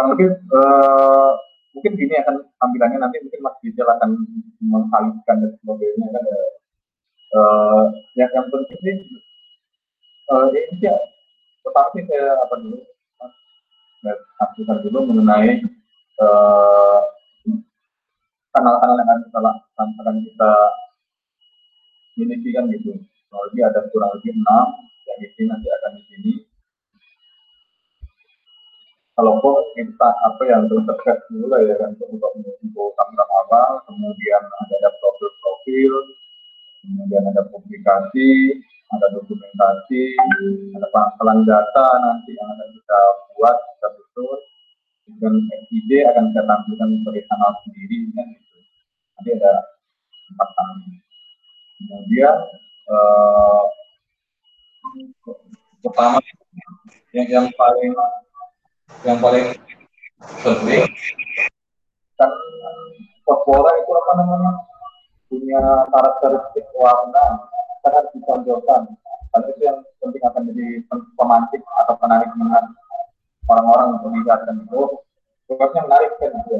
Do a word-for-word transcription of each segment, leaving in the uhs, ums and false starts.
kurang lebih uh, mungkin gini akan tampilannya nanti, mungkin Mas Gisel akan mengkalikan dan sebagainya kan. Uh, yang yang penting sih uh, ini ya, tetapi saya apa dulu aktifkan dulu mengenai uh, kanal-kanal yang akan kita akan kita miliki kan gitu. Kurang lebih ada kurang lebih enam yang ini nanti akan di sini. Kalau kok kita apa yang terus terkait dulu ya kan untuk info tentang awal, kemudian ada profil-profil, kemudian ada publikasi, ada dokumentasi, ada pangkalan data nanti yang akan kita buat, kita tutup, dan S I D akan kita tampilkan sebagai kanal sendiri kan gitu. Nanti ada empat kanal. Kemudian eh, pertama yang yang paling yang paling penting kan Corpora itu apa namanya punya karakteristik warna kan harus ditonjolkan, karena itu yang penting akan jadi pemantik atau penarik minat orang-orang untuk lihat dan itu sebabnya menarik kan gitu.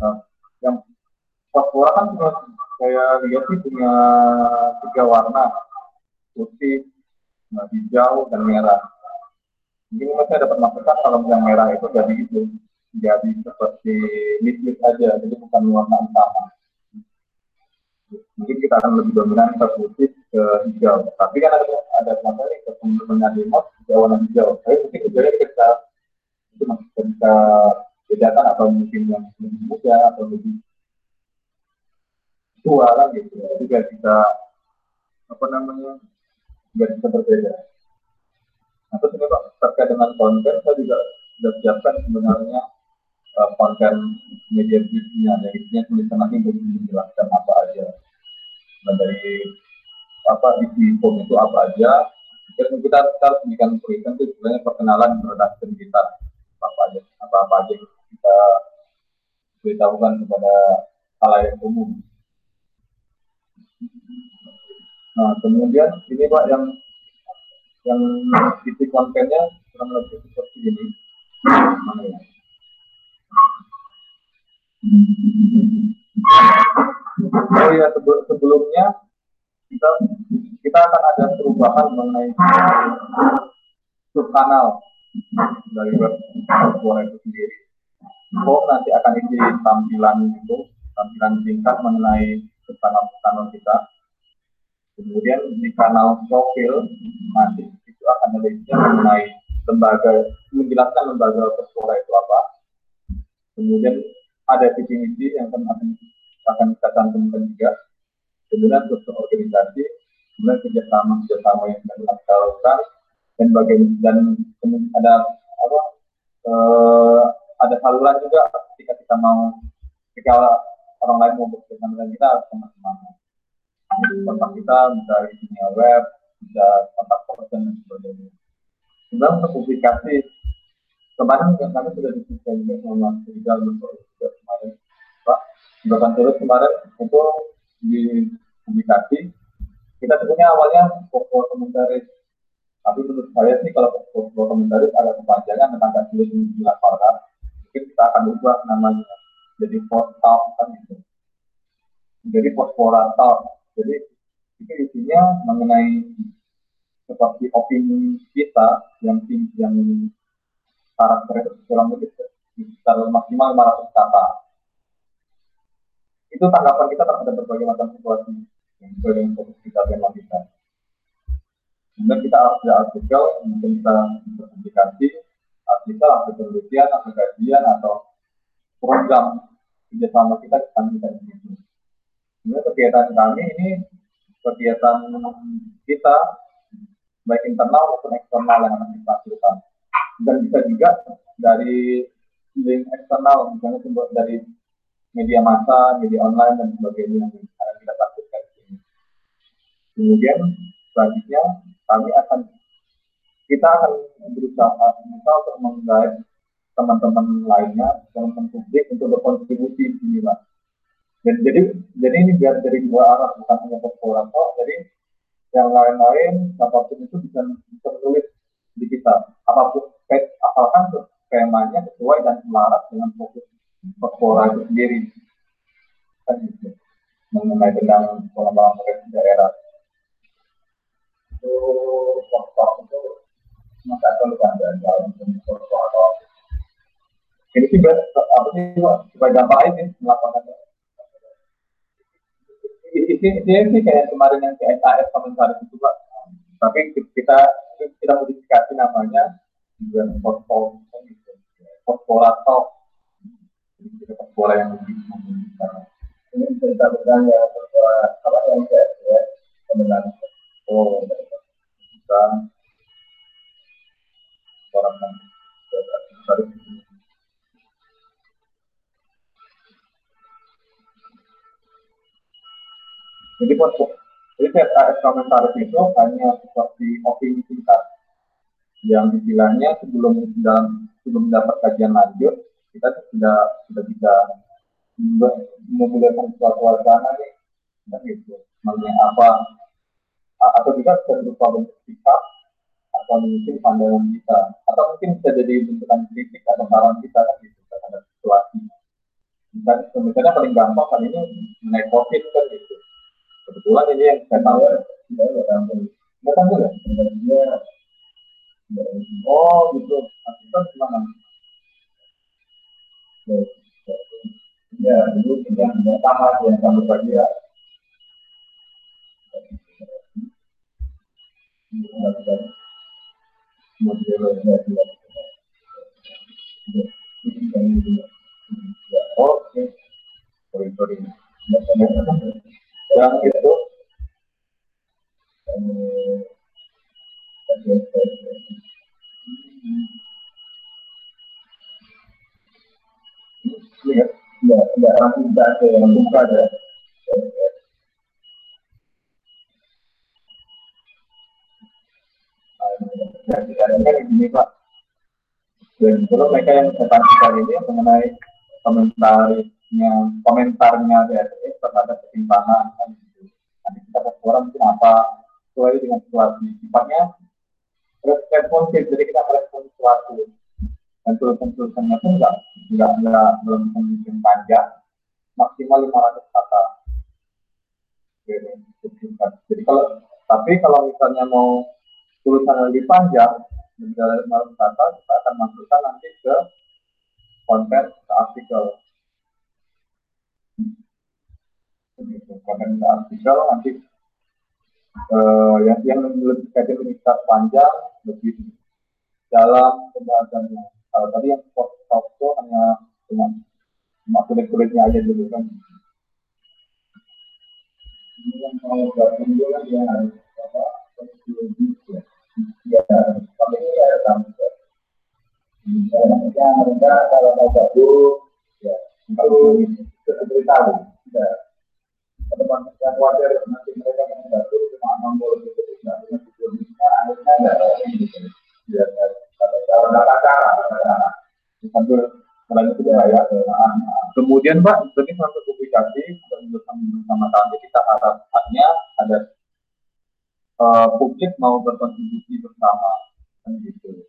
Nah, yang Corpora kan cuma saya lihat sih punya tiga warna, putih, hijau, dan merah. Mungkin masih dapat maksudkan kalau yang merah itu jadi itu, jadi seperti liquid aja, jadi bukan warna utama. Mungkin kita akan lebih dominan ke putih, ke hijau. Tapi kan ada ada materi ke pembentukan demos ke warna hijau. Tapi mungkin kemudian kita itu masih kita bedakan atau mungkin yang lebih muda atau lebih suara gitu ya, juga bisa apa namanya juga bisa berbeda. Nah, terus ini Pak, terkait dengan konten, saya juga sudah siapkan sebenarnya uh, konten media bisnisnya, dari bisnisnya tulisan nanti untuk menjelaskan apa aja, dan dari apa isi form itu apa aja, terus kita harus memberikan penelitian itu sebenarnya perkenalan produk kita apa aja, apa apa aja kita beritahukan kepada halayak umum. Nah, kemudian ini Pak yang yang isi kontennya kurang lebih seperti ini. Mana ya? Oh ya, sebelumnya kita kita akan ada perubahan mengenai subkanal dari web Corpora itu sendiri. Oh, nanti akan isi tampilan itu, tampilan singkat mengenai subkanal-subkanal kita. Kemudian di kanal profil nanti itu akan ada mengenai lembaga, menjelaskan lembaga Corpora itu apa. Kemudian ada visi misi yang akan akan kita cantumkan juga. Kemudian struktur organisasi, kemudian kerjasama kerjasama yang akan kita lakukan dan bagaimana, dan kemudian ada apa eh, ada saluran juga ketika kita mau, ketika orang lain mau bekerjasama dengan kita harus teman-teman. Kontak kita bisa isinya web, bisa kontak person dan sebagainya. Kemudian untuk publikasi, kemarin kami sudah diskusikan juga sama Mas Rizal juga kemarin, Pak. Bahkan terus kemarin itu di publikasi kita sebenarnya awalnya Corpora komentaris, tapi menurut saya sih kalau Corpora komentaris agak kepanjangan tentang kasus yang dilaporkan, mungkin kita akan ubah namanya jadi portal kan gitu, jadi Corpora Talk. Jadi itu isinya mengenai seperti opini kita yang yang karakter dalam sekitar maksimal lima ratus kata. Itu tanggapan kita terhadap berbagai macam situasi yang berkaitan dengan kita tema kita. Kemudian kita ada artikel, mungkin kita publikasi, artikel, atau penelitian, atau kajian, atau program kerjasama kita akan kita ini. Sebenarnya kegiatan kami ini kegiatan kita baik internal maupun eksternal yang akan kita lakukan, dan bisa juga dari link eksternal, misalnya sumber dari media massa, media online dan sebagainya yang akan kita lakukan. Kemudian selanjutnya kami akan kita akan berusaha misal untuk menggait teman-teman lainnya, teman-teman publik untuk berkontribusi di sini. Jadi, jadi ini biar dari dua arah, bukan hanya Corpora. Jadi yang lain-lain, apapun itu bisa, bisa menulis di kita. Apapun, asalkan skemanya sesuai dan selaras dengan fokus sekolah itu sendiri. Mengenai tentang pengembangan program daerah itu faktor itu maka kalau ada dalam soal ini sih apa sih supaya gampang ini melakukan ini sih kayak kemarin yang C S R komentar itu pak, tapi kita kita modifikasi namanya dengan portfolio itu portfolio portfolio yang lebih ini cerita tentang yang apa yang saya sebenarnya oh tentang orang dari jadi buat riset A S komentar itu hanya seperti opini singkat yang istilahnya sebelum dalam sebelum dapat kajian lanjut kita sudah sudah bisa memulai suatu wacana nih, nah gitu. Mengenai apa atau juga bisa berupa bentuk sikap atau mungkin pandangan kita atau mungkin bisa jadi bentukan kritik atau saran kita kan gitu terhadap situasi. Dan sebenarnya paling gampang kan ini mengenai COVID kan gitu. Kebetulan ini yang saya tahu ya, saya tahu. Nggak tahu ya? Dia, oh gitu. Kita gimana? Ya, dulu tidak sama dengan kamu tadi ya. Oke, sorry sorry. Yang itu, ya. Ya, tidak langsung kita ada yang buka ada. Nah, sekarangnya begini Pak. Dan kalau mereka yang tertarik ini mengenai komentarnya, komentarnya D S E terhadap ketimpangan kan gitu. Nanti kita berforum apa sesuai dengan situasi. Sifatnya responsif, jadi kita merespon situasi. Dan tulisan-tulisannya pun enggak, enggak, enggak, belum bisa bikin panjang, maksimal lima ratus kata. Jadi kalau, tapi kalau misalnya mau tulisan lebih panjang, lebih dari lima ratus kata, kita akan masukkan nanti ke konten, ke artikel. Konten ke artikel nanti eh, yang, yang lebih kecil, lebih panjang, lebih dalam pembahasannya. Kalau tadi yang top itu hanya dengan kulit-kulitnya aja dulu kan. Ini yang kalau nggak tinggi kan dia harus apa? Ya, tapi ini ada tambah. Karena mereka kalau mau baru, ya kalau sudah beritahu, sudah teman-teman yang wajar nanti mereka mau baru cuma nomor gitu, nah dengan tujuannya akhirnya nggak gitu. Ya, kalau kata-kata, sambil melanjut ya. Kemudian Pak, ini sampai publikasi bersama kami kita harapannya ada uh, publik mau berkontribusi bersama kan gitu.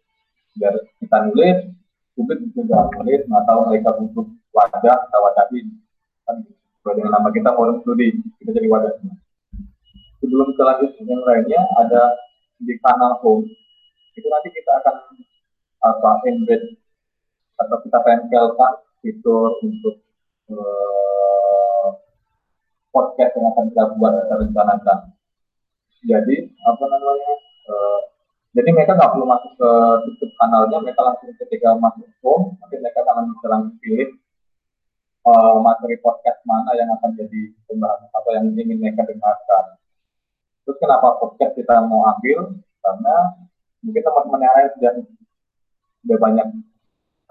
Biar kita nulis, publik juga nulis, nggak tahu mereka butuh wadah, kita wadahin kan. Sesuai dengan nama kita forum studi, kita jadi wadahnya. Sebelum ke lanjut yang lainnya ada di kanal home. Itu nanti kita akan apa embed atau kita tempelkan fitur untuk uh, podcast yang akan kita buat kita rencanakan. Jadi apa namanya? Uh, jadi mereka nggak perlu masuk ke YouTube kanalnya, mereka langsung ketika masuk home, nanti mereka akan bisa langsung pilih uh, materi podcast mana yang akan jadi pembahasan atau yang ingin mereka dengarkan. Terus kenapa podcast kita mau ambil? Karena mungkin teman-teman yang lain sudah, sudah banyak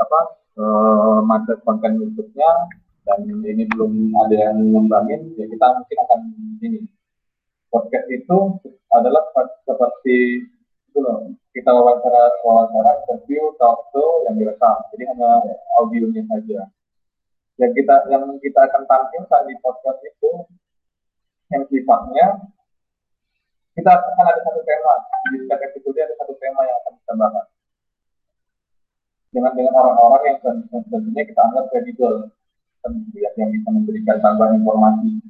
apa eh, materi konten YouTube-nya dan ini belum ada yang mengembangin, ya kita mungkin akan ini podcast itu adalah seperti itu loh, kita wawancara wawancara review talk show yang direkam, jadi hanya audionya saja. Yang kita yang kita akan tampilkan di podcast itu yang sifatnya kita akan ada satu tema, di setiap episode ada satu tema yang akan kita bahas. dengan dengan orang-orang yang tentunya kita anggap kredibel, yang bisa memberikan tambahan informasi.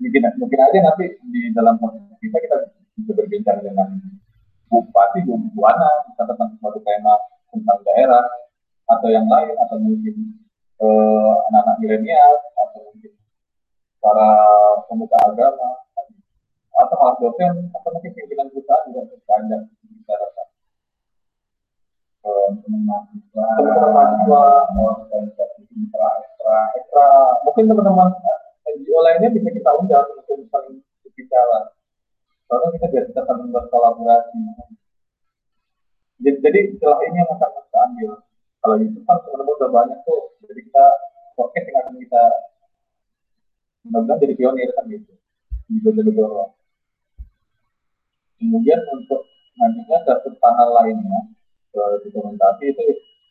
Mungkin mungkin aja nanti di dalam proses kita kita bisa berbincang dengan bupati, bupana, kita tentang suatu tema tentang daerah atau yang lain, atau mungkin eh, anak-anak milenial, atau mungkin para pemuka agama, atau malah dosen, atau mungkin pimpinan perusahaan juga terkadang kita rasa teman-teman mahasiswa, organisasi ekstra, ekstra, ekstra, mungkin teman-teman N G O lainnya bisa kita undang untuk saling berbicara. Soalnya kita biasa saling berkolaborasi. Jadi, jadi celah ini yang akan kita ambil. Kalau YouTube kan sebenarnya udah banyak tuh, jadi kita podcast yang akan kita mudah-mudahan jadi pionir kan gitu di Gondeloro. Kemudian untuk nantinya satu panel lainnya dokumentasi itu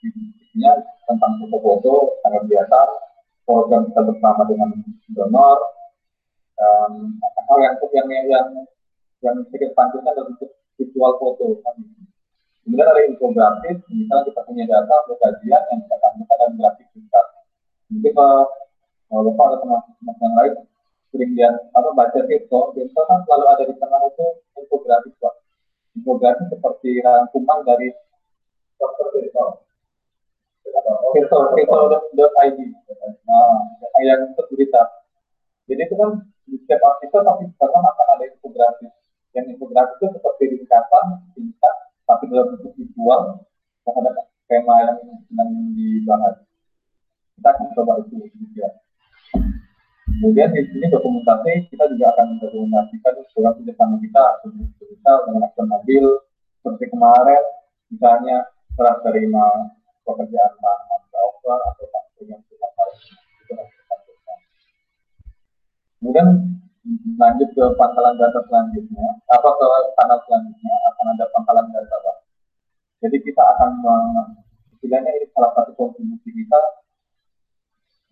isinya tentang foto-foto sangat biasa, program kita bersama dengan donor, um, hal yang yang yang yang sedikit panjangnya dari visual foto. Kemudian ada infografis, misalnya kita punya data kajian yang kita tambahkan dalam grafik kita. Mungkin kalau lupa ada teman-teman yang lain sering dia atau baca TikTok, TikTok kan selalu ada di tengah itu infografis, pak. Infografis seperti rangkuman dari dokter Tirto, Tirto.id, yang terberita. Jadi itu kan di setiap artikel tapi sekarang akan ada infografis. Yang infografis itu seperti ringkasan singkat, tapi dalam bentuk visual terhadap tema yang sedang dibahas. Kita akan coba itu juga. Kemudian di sini dokumentasi kita juga akan mendokumentasikan surat kerjasama kita, kita dengan aksesabil seperti kemarin. Misalnya serah terima pekerjaan tanah transfer atau transfer yang sudah dilakukan. Kemudian lanjut ke pangkalan data selanjutnya, apa ke kanal selanjutnya akan ada pangkalan data, Pak. Jadi kita akan istilahnya ini salah satu kontribusi kita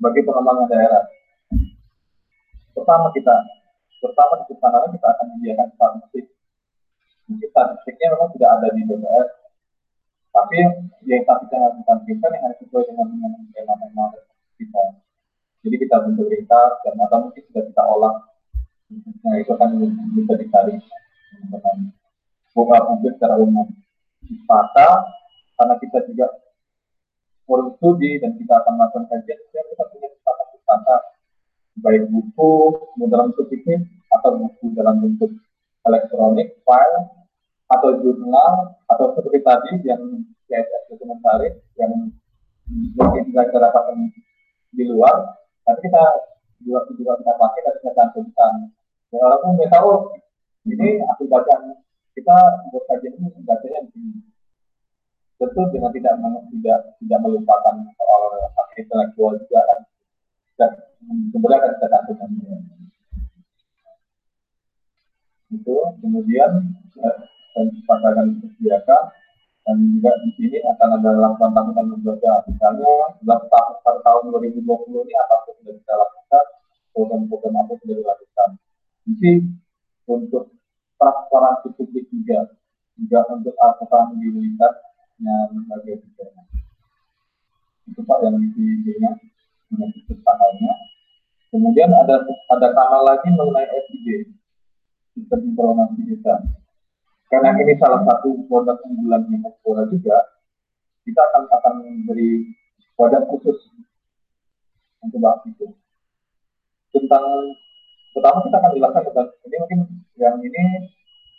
bagi pengembangan daerah. Pertama kita, pertama di pangkalan kita akan menyediakan statistik. Mungkin statistiknya memang tidak ada di D P R, tapi yang tapi yang harus ditampilkan yang harus sesuai dengan tema-tema kita. Jadi kita bentuk ringkas dan atau mungkin sudah kita olah. Nah itu akan bisa ditarik dengan buka publik secara umum. Maka karena kita juga forum studi dan kita akan melakukan kajian, kita punya pustaka-pustaka baik buku dalam bentuk fisik atau buku dalam bentuk elektronik file, atau jurnal, atau seperti tadi yang C S S dokumentaris yang mungkin tidak kita dapatkan di luar, tapi kita juga juga kita pakai dan kita cantumkan. Dan walaupun nggak tahu ini aku bacaan kita berkajian ini bacanya begini, tentu dengan tidak tidak tidak melupakan soal aspek intelektual juga dan kemudian akan kita cantumkan itu. Kemudian dan dipakaikan disediakan dan juga di sini akan ada laporan tanggapan lembaga misalnya dalam tahun tahun dua ribu dua puluh ini apa yang sudah kita lakukan, program-program apa yang sudah dilakukan. Jadi untuk transparansi publik juga juga untuk akuntabilitasnya lembaga juga itu pak yang diingat mengenai kesempatannya. Kemudian ada ada kanal lagi mengenai S D G sistem informasi desa. Karena ini salah satu produk unggulan Menpora juga, kita akan akan memberi wadah khusus untuk bahas itu. Tentang pertama kita akan jelaskan tentang ini mungkin yang ini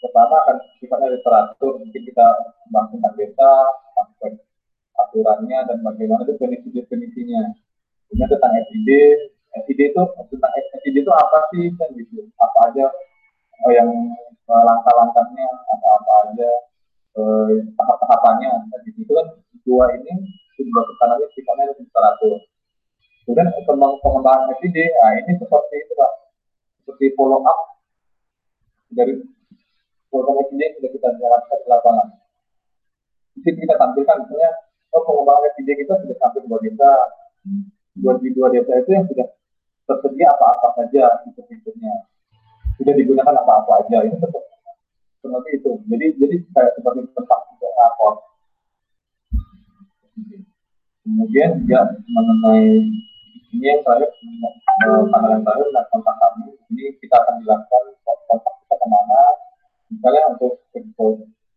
pertama akan sifatnya literatur, mungkin kita bahas tentang desa, aspek aturannya dan bagaimana definisi-definisinya. Kemudian tentang S I D, S I D itu tentang S I D itu apa sih kan gitu, apa aja oh, yang langkah-langkahnya apa-apa aja eh, tahap-tahapannya. Dan di situ kan dua ini dua pertanyaan ini sifatnya harus teratur. Kemudian pengembangan S D G, nah ini seperti itu pak, seperti follow up dari program S D G yang sudah kita jalankan di lapangan. Di sini kita tampilkan misalnya oh, pengembangan S D G kita sudah sampai dua desa, dua di dua desa itu yang sudah tersedia apa-apa saja di pintunya. Sudah digunakan apa-apa aja itu seperti itu. Jadi jadi kayak seperti tempat untuk rapor. Kemudian juga mengenai ini yang terakhir, tanggal yang terakhir dan kontak kami, ini kita akan jelaskan kontak kita kemana. Misalnya untuk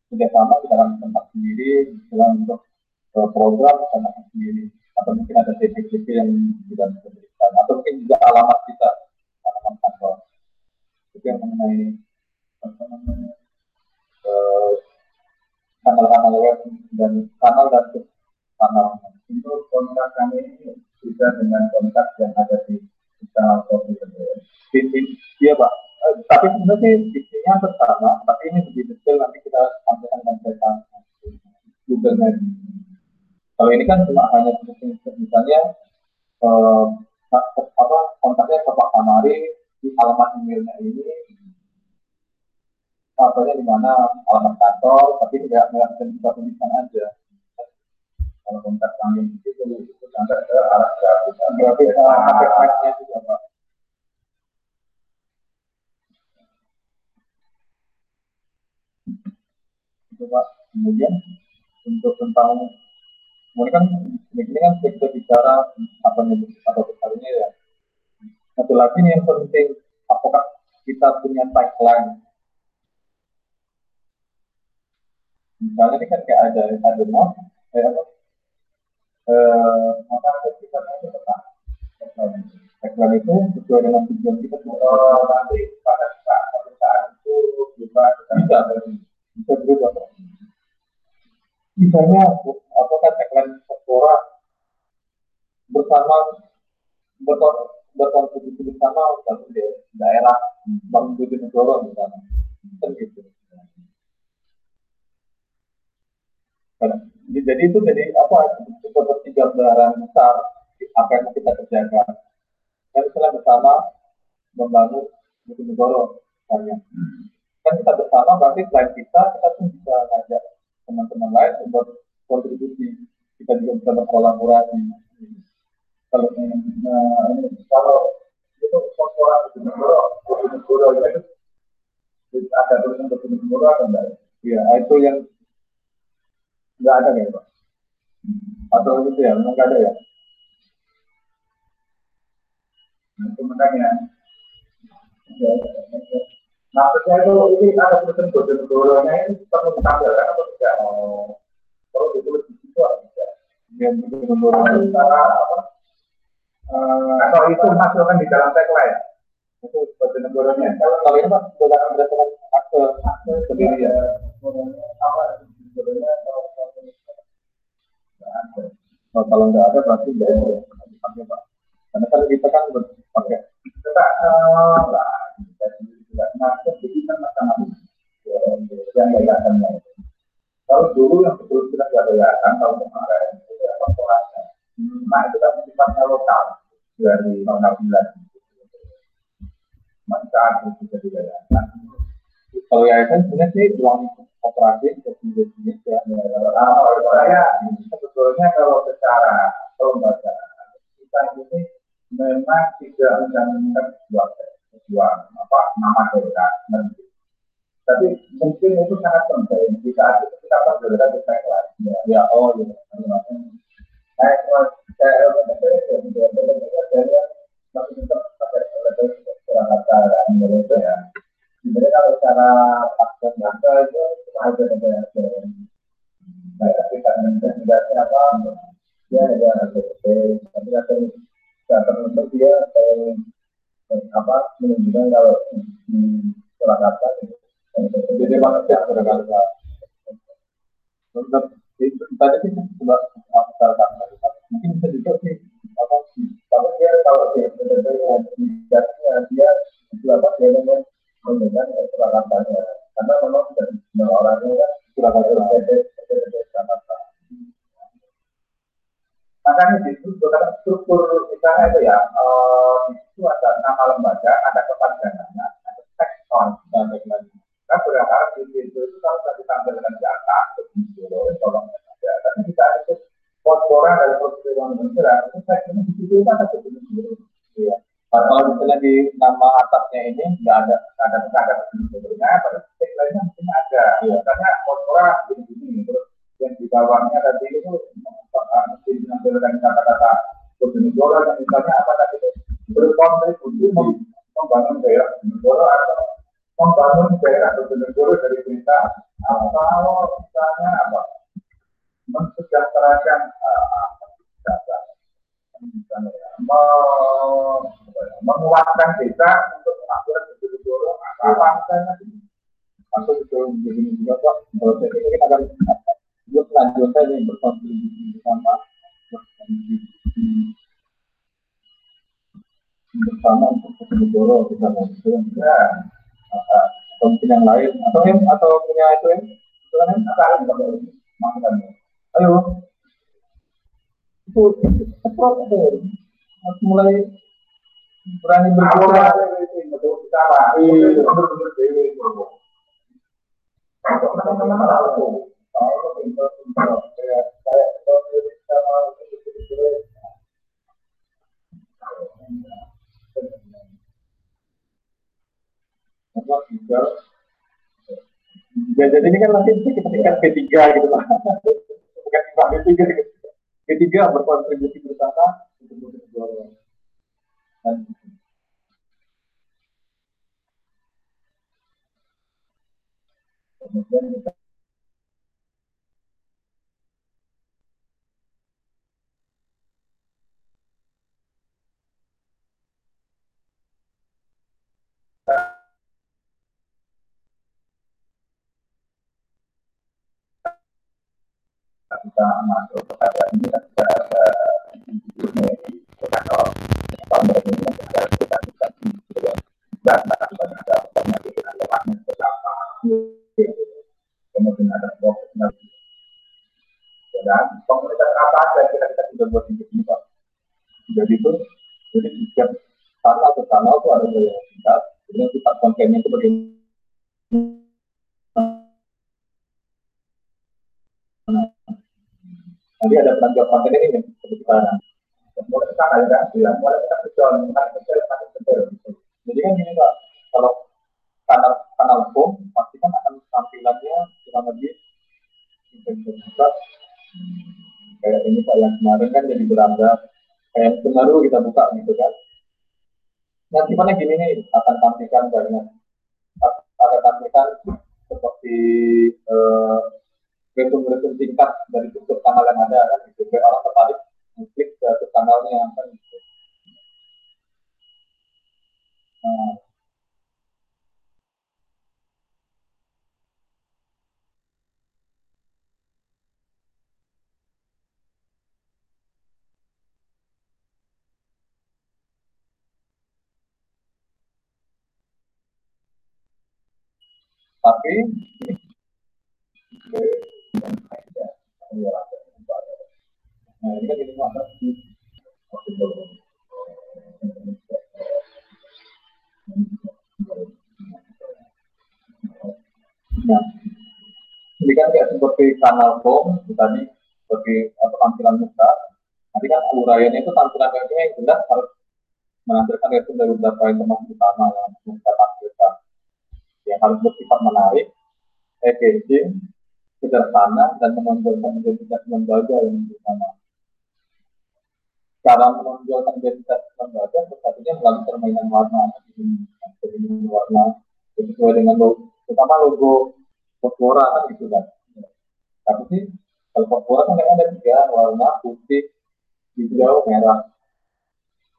kerjasama kita akan kontak sendiri, misalnya untuk program kontak sendiri, atau mungkin ada T P T P yang tidak bisa diberikan, atau mungkin juga alamat kita, alamat kantor. Itu yang mengenai kanal-kanal web dan kanal dan kanal. Untuk kontak kami sudah dengan kontak yang ada di kita ini, iya Pak. Eh, tapi sebenarnya isinya sama, tapi ini lebih detail nanti kita sampaikan kepada Google Maps. Kalau ini kan cuma hanya misalnya eh, apa kontaknya ke Pak Kamari di alamat emailnya ini, contohnya di mana alamat kantor, tapi tidak melakukan kita tulisan aja. Kalau kontak kami itu sampai ke arah grafis, grafis sampai slide-nya juga Pak. Itu Pak. Kemudian untuk tentang, kemudian kan ini kan kita bicara apa nih atau besarnya ya. Satu lagi nih yang penting, apakah kita punya tagline? Misalnya ini kan kayak ada ada mau, maka harus kita nanti tetap tagline itu sesuai dengan tujuan kita. Oh, nanti pada saat pada saat itu berubah, bisa bisa berubah. Misalnya apakah tagline Sephora bersama berkontribusi bersama satu daerah menuju negara misalnya, kan gitu. Jadi itu jadi apa seperti gambaran besar apa yang kita kerjakan. Dan setelah bersama membangun Bojonegoro misalnya, kan kita bersama berarti selain kita kita pun bisa ngajak teman-teman lain untuk kontribusi. Kita juga bisa berkolaborasi. Kalau nah, ini kalau itu orang Bojonegoro, Bojonegoro itu ada tulisan Bojonegoro atau enggak? Iya, itu yang nggak ada ya Pak? Atau gitu ya, memang nggak ada ya? Itu menanya. Maksudnya itu, ini ada tulisan Bojonegoro-nya ini perlu ditambahkan atau tidak? Kalau ditulis di situ atau tidak? Ya, Bojonegoro-nya secara apa? Kalau itu masukkan di dalam tagline? Itu Bojonegoro-nya. Kalau ini Pak, berdasarkan berdasarkan akte akte sendiri ya? Apa? Nah, kalau nggak ada berarti nggak ada dipakai Pak. Karena kalau kita kan berpakai kita tidak masuk jadi kan masalah yang kelihatan lah. Kalau dulu yang betul kita nggak kelihatan tahun kemarin itu apa polanya? Nah itu kan sifatnya lokal dari tahun bulan. Maka itu sudah kelihatan. Kalau yang itu sebenarnya sih uang operasi untuk Indonesia. Kalau saya sebetulnya kalau secara pembacaan kita ini memang tidak menjaminkan sebuah sebuah apa nama daerah nanti. Tapi mungkin itu sangat penting jika kita berbicara tentang kelasnya. Ya oh ya. Saya saya berbicara tentang kelasnya masih tetap pada level secara Indonesia. Sebenarnya kalau cara akses akses itu cuma ada negara negara. Saya tidak menjelaskan apa, dia negara negara. Tapi kalau cara tertentu dia apa menunjukkan kalau di Jakarta itu jadi manusia Jakarta. Untuk tadi kita coba akses akses. Mungkin bisa juga sih apa? Tapi dia kalau dia benar-benar menjelaskan dia itu apa dia namanya mendengar keterangannya, karena memang sudah semua orangnya kan sudah berbeda-beda kata-kata. Makanya itu karena struktur kita itu ya, itu ada nama lembaga, ada kepanjangannya, ada sektor dan lain-lain. Kan berharap di situ itu kalau kita tampilkan data, kemudian tolong saja. Tapi kita itu kotoran dari proses yang bergerak, itu sebenarnya di situ ada sebetulnya. Iya. Kalau misalnya di nama atasnya ini nggak ada ada ada sebenarnya, pada titik lainnya mungkin ada. Ya. Karena kontra begini, terus yang di bawahnya tadi itu mesti menampilkan Menjual dan misalnya apa tadi berkontribusi untuk membangun daerah Bojonegoro atau membangun daerah Bojonegoro dari kita kalau misalnya apa mensejahterakan menguatkan kita untuk mengatur Bojonegoro apa misalnya atau itu menjadi juga pak proses ini akan juga selanjutnya yang berkontribusi bersama bersama untuk Bojonegoro bersama itu dan atau yang lain atau yang atau punya itu yang itu kan akan berlalu maksudnya ayo itu cepat harus mulai berani berbicara itu betul-betul dewi berbohong untuk teman-teman lalu kalau pinter pinter kayak kayak ya, jadi ini kan nanti kita tingkat P tiga gitu lah. Bukan timbang P tiga gitu. P tiga berkontribusi bersama untuk Bojonegoro. Kemudian kita kita masuk kepada ini kita ada di kantor kemudian ada dan komunitas apa dan kita kita buat di sini pak jadi itu jadi tiap salah satu kanal itu ada kita kemudian kita kontennya itu nanti ada penanggung jawab konten ini yang kita mulai kita nggak bilang mulai kita kecil makin kecil makin kecil jadi kan gini pak kalau kanal kanal home pastikan akan tampilannya kurang lebih intensitas kayak ini pak yang kemarin kan jadi berangga kayak baru kita buka gitu kan nanti mana gini nih akan tampilkan banyak akan tampilkan seperti eh, rekom-rekom tingkat dari tutup kanal yang ada kan gitu biar orang tertarik klik ke tutup kanalnya kan gitu. Nah. Tapi okay. Nah, ini kita buat di nah, ini kan kayak seperti kanal home tadi seperti atau tampilan muka. Nanti kan uraiannya itu tampilan yang jelas harus menampilkan itu dari beberapa informasi utama yang kita tampilkan. Yang harus bersifat menarik, engaging, sederhana dan menonjolkan identitas lembaga yang utama. Cara menonjolkan identitas lembaga satunya melalui permainan warna, permainan warna sesuai dengan logo, terutama logo Corpora kan gitu kan. Tapi sih kalau Corpora kan ada tiga warna putih, hijau, merah.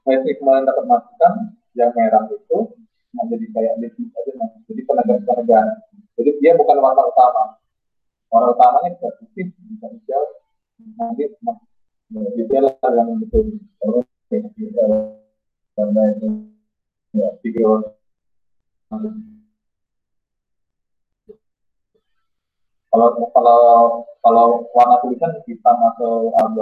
Saya sih kemarin dapat masukan yang merah itu menjadi kayak list aja, jadi penegasan-penegasan. Jadi dia bukan warna utama. Warna utamanya bisa putih, bisa hijau, nanti detail yang betul. Terus kita warna itu ya tiga warna. Kalau kalau kalau warna tulisan hitam atau abu,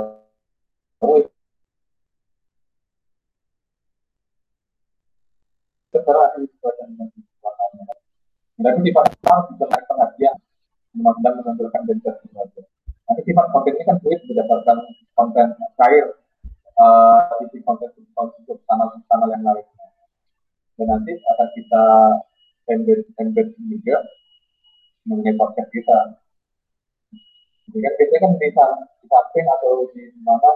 secara disesuaikan dengan warnanya. Tapi di pasar bisa naik perhatian. Menonton menonjolkan identitas lembaga. Nanti sifat konten ini kan sulit berdasarkan konten cair, uh, isi konten untuk kanal-kanal yang lainnya. Dan nanti akan kita embed embed juga mengenai podcast kita. Jadi kan biasanya kan di samping atau di mana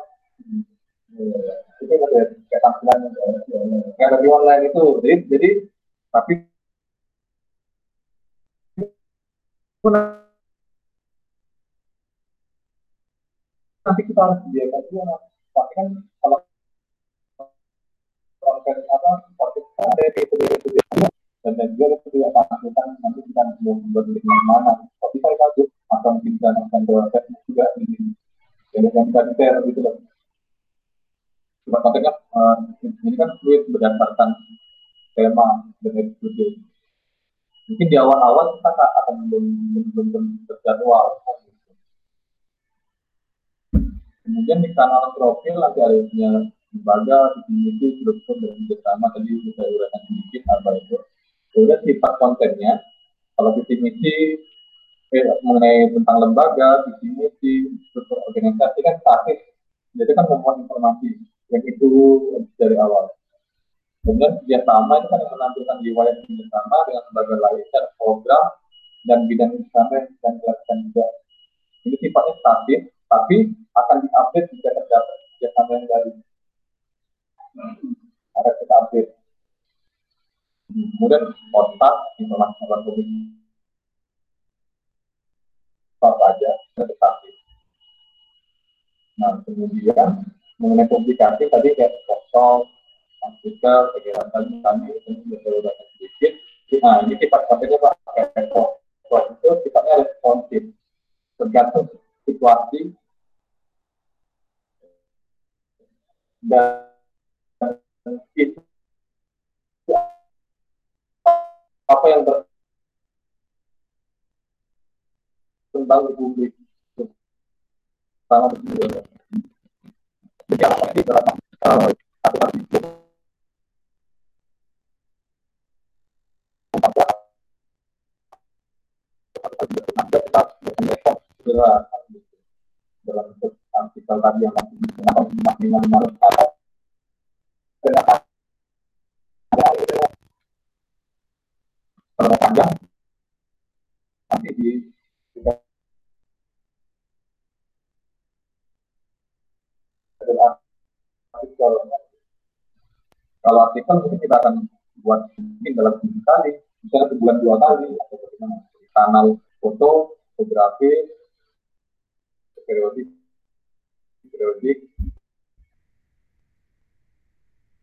itu ada keterampilan kayak di online itu, jadi jadi tapi nanti kita harus biarkan dia pastikan kalau konten apa seperti ada itu itu dan juga tidak takutkan nanti kita mau berbelanja mana, tapi saya takut akan kita akan berangkat juga ini jadi kan kita gitu loh. Cuma kontennya uh, ini kan fluid berdasarkan tema dan episode. Mungkin di awal-awal kita akan belum belum terjadwal. Kemudian di kanal profil nanti ada isinya lembaga, definisi, struktur dan kerjasama. Tadi sudah uraikan sedikit apa itu. Kemudian sifat kontennya, kalau definisi eh, mengenai tentang lembaga, definisi, struktur organisasi kan statis. Jadi kan memuat informasi yang itu dari awal. Kemudian kerjasama itu kan yang menampilkan riwayat kerjasama dengan lembaga lain dan program dan bidang kerjasama yang kita jelaskan juga. Ini sifatnya statis, tapi akan diupdate jika terdapat kerjasama yang baru. Ada kita update. Kemudian kontak informasi tentang komunikasi apa aja itu statis. Nah kemudian mengenai publikasi tadi kayak kosong, artikel, kegiatan kami itu sudah banyak sedikit. Nah ini sifat kontennya pakai respons, itu sifatnya responsif, tergantung situasi dan itu apa yang ber tentang publik sama berbeda. Jadi apa sih dalam aturan itu? Dalam artikel tadi yang panjang nanti di artikel. Kalau artikel mungkin kita akan buat mungkin dalam tujuh kali, misalnya sebulan dua kali, atau bagaimana kanal foto, fotografi, periodik, periodik,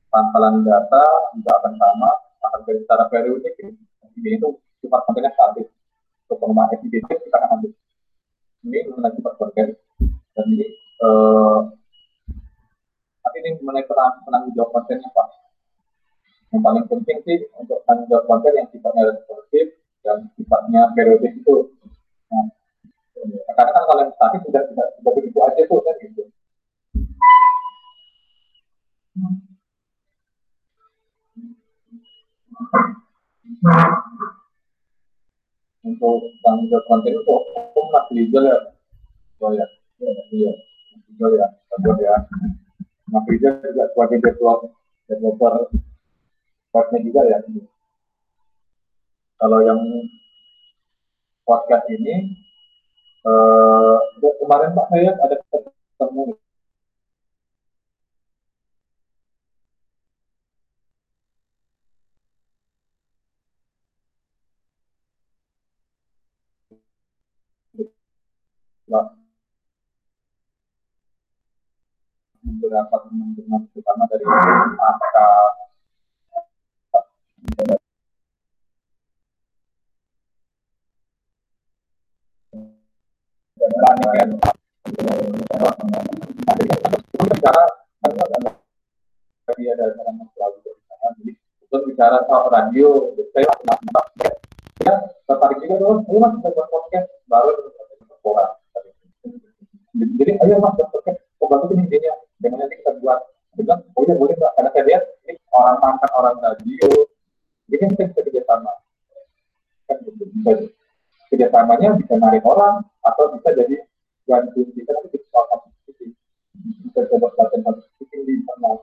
pantalan data juga akan sama, akan secara periodik. Ini itu sifat kontennya statis. Untuk pengembangan S I D T kita akan ambil. Ini mengenai sifat konten dan ini. Uh, ini mengenai penanggung jawab kontennya Pak. Yang paling penting sih untuk penanggung jawab konten yang sifatnya responsif dan sifatnya periodik itu. Nah, karena kan kalau yang statis sudah tidak begitu aja tuh kan gitu. Untuk penanggung jawab konten itu hukum masih legal ya. Oh ya, iya, legal ya, legal ya. Nah, Rizal juga sebagai developer, developer webnya juga ya. Kalau yang podcast ini, eh, kemarin Pak saya ada ketemu nah, beberapa teman-teman terutama dari mata dan lain-lain bicara dia dari orang selalu berbicara jadi untuk bicara soal radio saya nggak ya tertarik juga dong ini mas buat podcast baru orang jadi ayo mas buat podcast obat itu intinya yang nanti kita buat bilang oh ya boleh nggak karena saya lihat ini orang makan orang radio jadi kita bisa kerjasama kan gitu bisa kerjasamanya bisa narik orang atau bisa jadi bantu kita nanti bisa apa sih bisa coba pelatihan apa sih di internal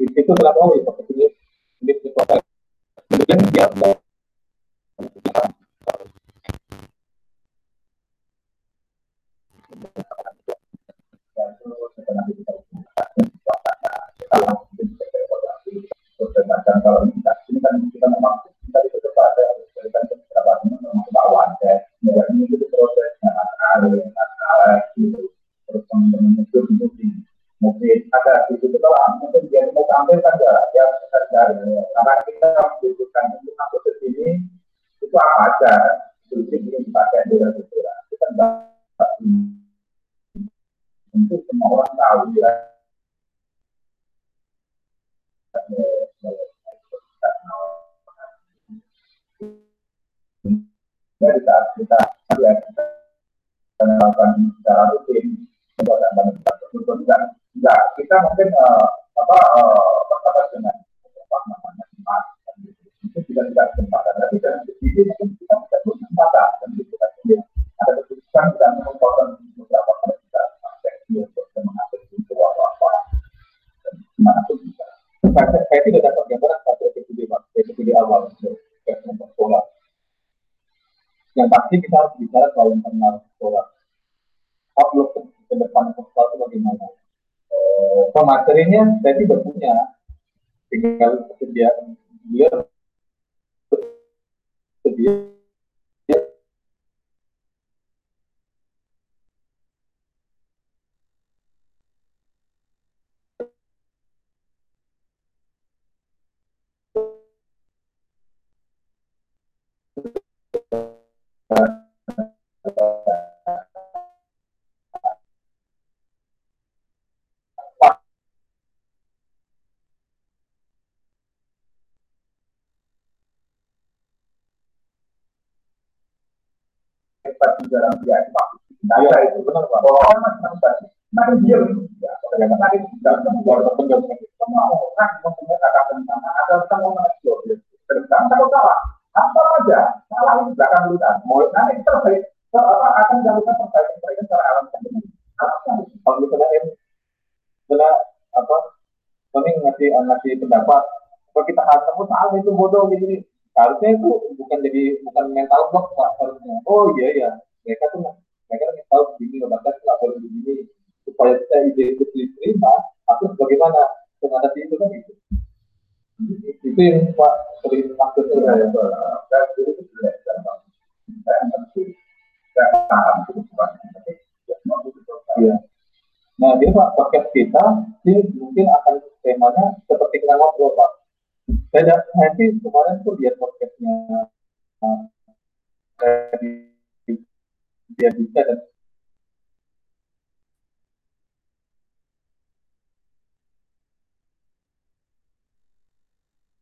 itu selama itu kemudian kemudian dia kalau kita ini kan kita memang kita itu kepada kita kepada memang bawaan ya ini itu prosesnya ada ada itu terus kemudian itu mungkin ada itu setelah mungkin dia mau tampilkan jarak yang sekedar karena kita membutuhkan untuk aku di sini itu apa aja itu ini dipakai dalam sejarah kita untuk semua orang tahu ya dari saat kita ya melakukan secara rutin untuk melakukan enggak kita mungkin uh, apa terbatas uh, dengan apa namanya tempat itu tidak tidak tempat ada di dalam jadi mungkin kita tidak punya tempat dan kita kemudian ada kesulitan dan mengorbankan beberapa kali kita aksi untuk mengatur itu apa apa dan mana pun kita saya tidak dapat gambaran satu episode episode awal untuk sekolah. Yang pasti kita harus bicara soal internal sekolah. Outlook ke depan sekolah itu bagaimana? Pematerinya saya tidak punya, tinggal sedia dia sedia dalam dia itu benar Pak. Orang macam tadi. Mari dia ya, karena tadi sudah keluar pendapat semua orang mengatakan tentang ada semua manusia tentang kalau salah apa aja salah itu akan lutan. Mau nanti terbaik apa akan dilakukan perbaikan perbaikan secara alam sendiri. Kalau kalau kita benar apa mending ngasih ngasih pendapat kalau kita harus tahu salah itu bodoh begini. Harusnya itu bukan jadi bukan mental block harusnya. Oh iya ya. Mereka tuh mereka harus tahu begini loh, bahkan nggak boleh begini supaya kita ide itu diterima. Aku bagaimana mengatasi itu kan itu. Itu yang Pak sering maksudnya ya. Dan itu sudah dalam saya tentu saya paham itu Pak. Iya. Nah dia Pak podcast kita dia mungkin akan temanya seperti kita ngobrol Pak. Saya nanti kemarin tuh lihat podcastnya dari dia bisa dan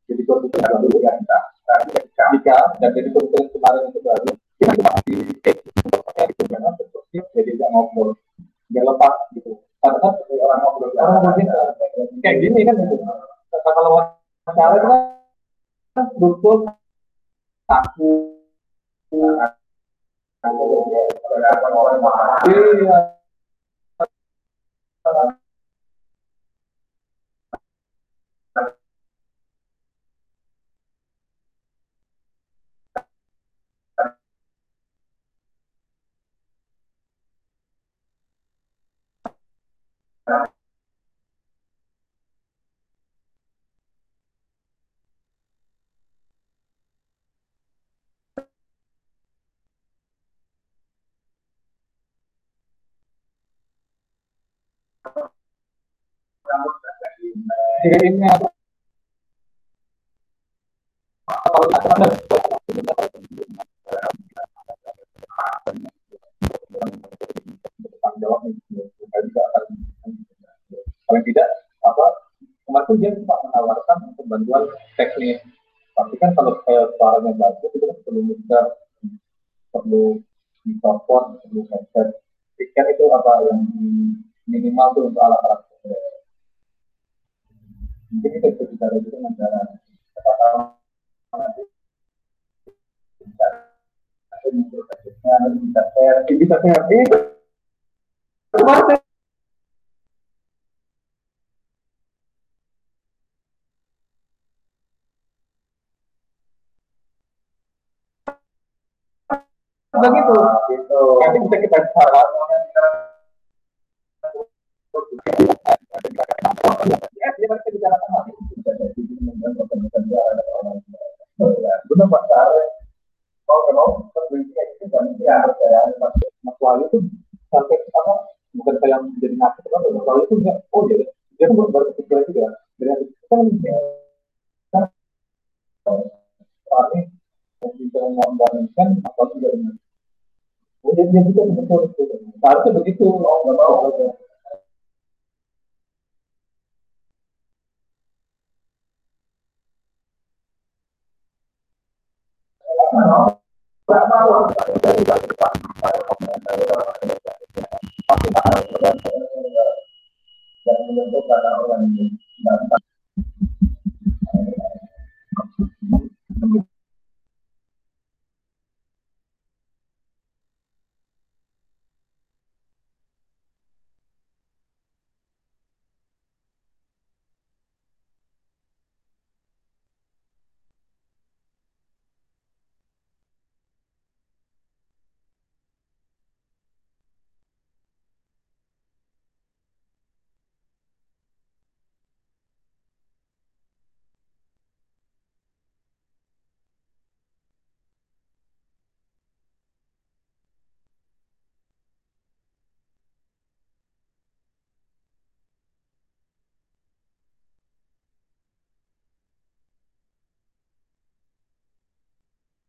jadi konten baru yang kita kita dan jadi konten kemarin itu baru kita pasti itu karena seperti jadi nggak ngobrol nggak lepas gitu karena orang ngobrol orang mungkin kayak gini kan gitu kalau cara itu kan betul aku berapa orang marah. Iya. Jika ini apa? Kalau tidak ada, kalau tidak apa? Kemarin dia sempat menawarkan untuk bantuan teknis. Tapi kan kalau suaranya bagus itu kan perlu mic, perlu mikrofon, perlu headset. Kan itu apa yang minimal tuh untuk alat-alat. Mungkin kita bisa bicara itu dengan cara bisa share bisa share di bilang gitu. Gitu. Nanti bisa kita bicara. Ya, dia masih bicara sama. Benar Pak Sare. Kalau kenal, terbentuknya itu dan ya, Mas Wali itu sampai apa? Bukan saya yang jadi nakal, tapi Mas Wali itu enggak. Oh ya, dia tuh baru berpikir juga. Dengan itu kan ya. Kami bisa mengembangkan apa juga dengan kemudian dia juga betul harusnya begitu mau nggak mau aja. Nggak mau nggak mau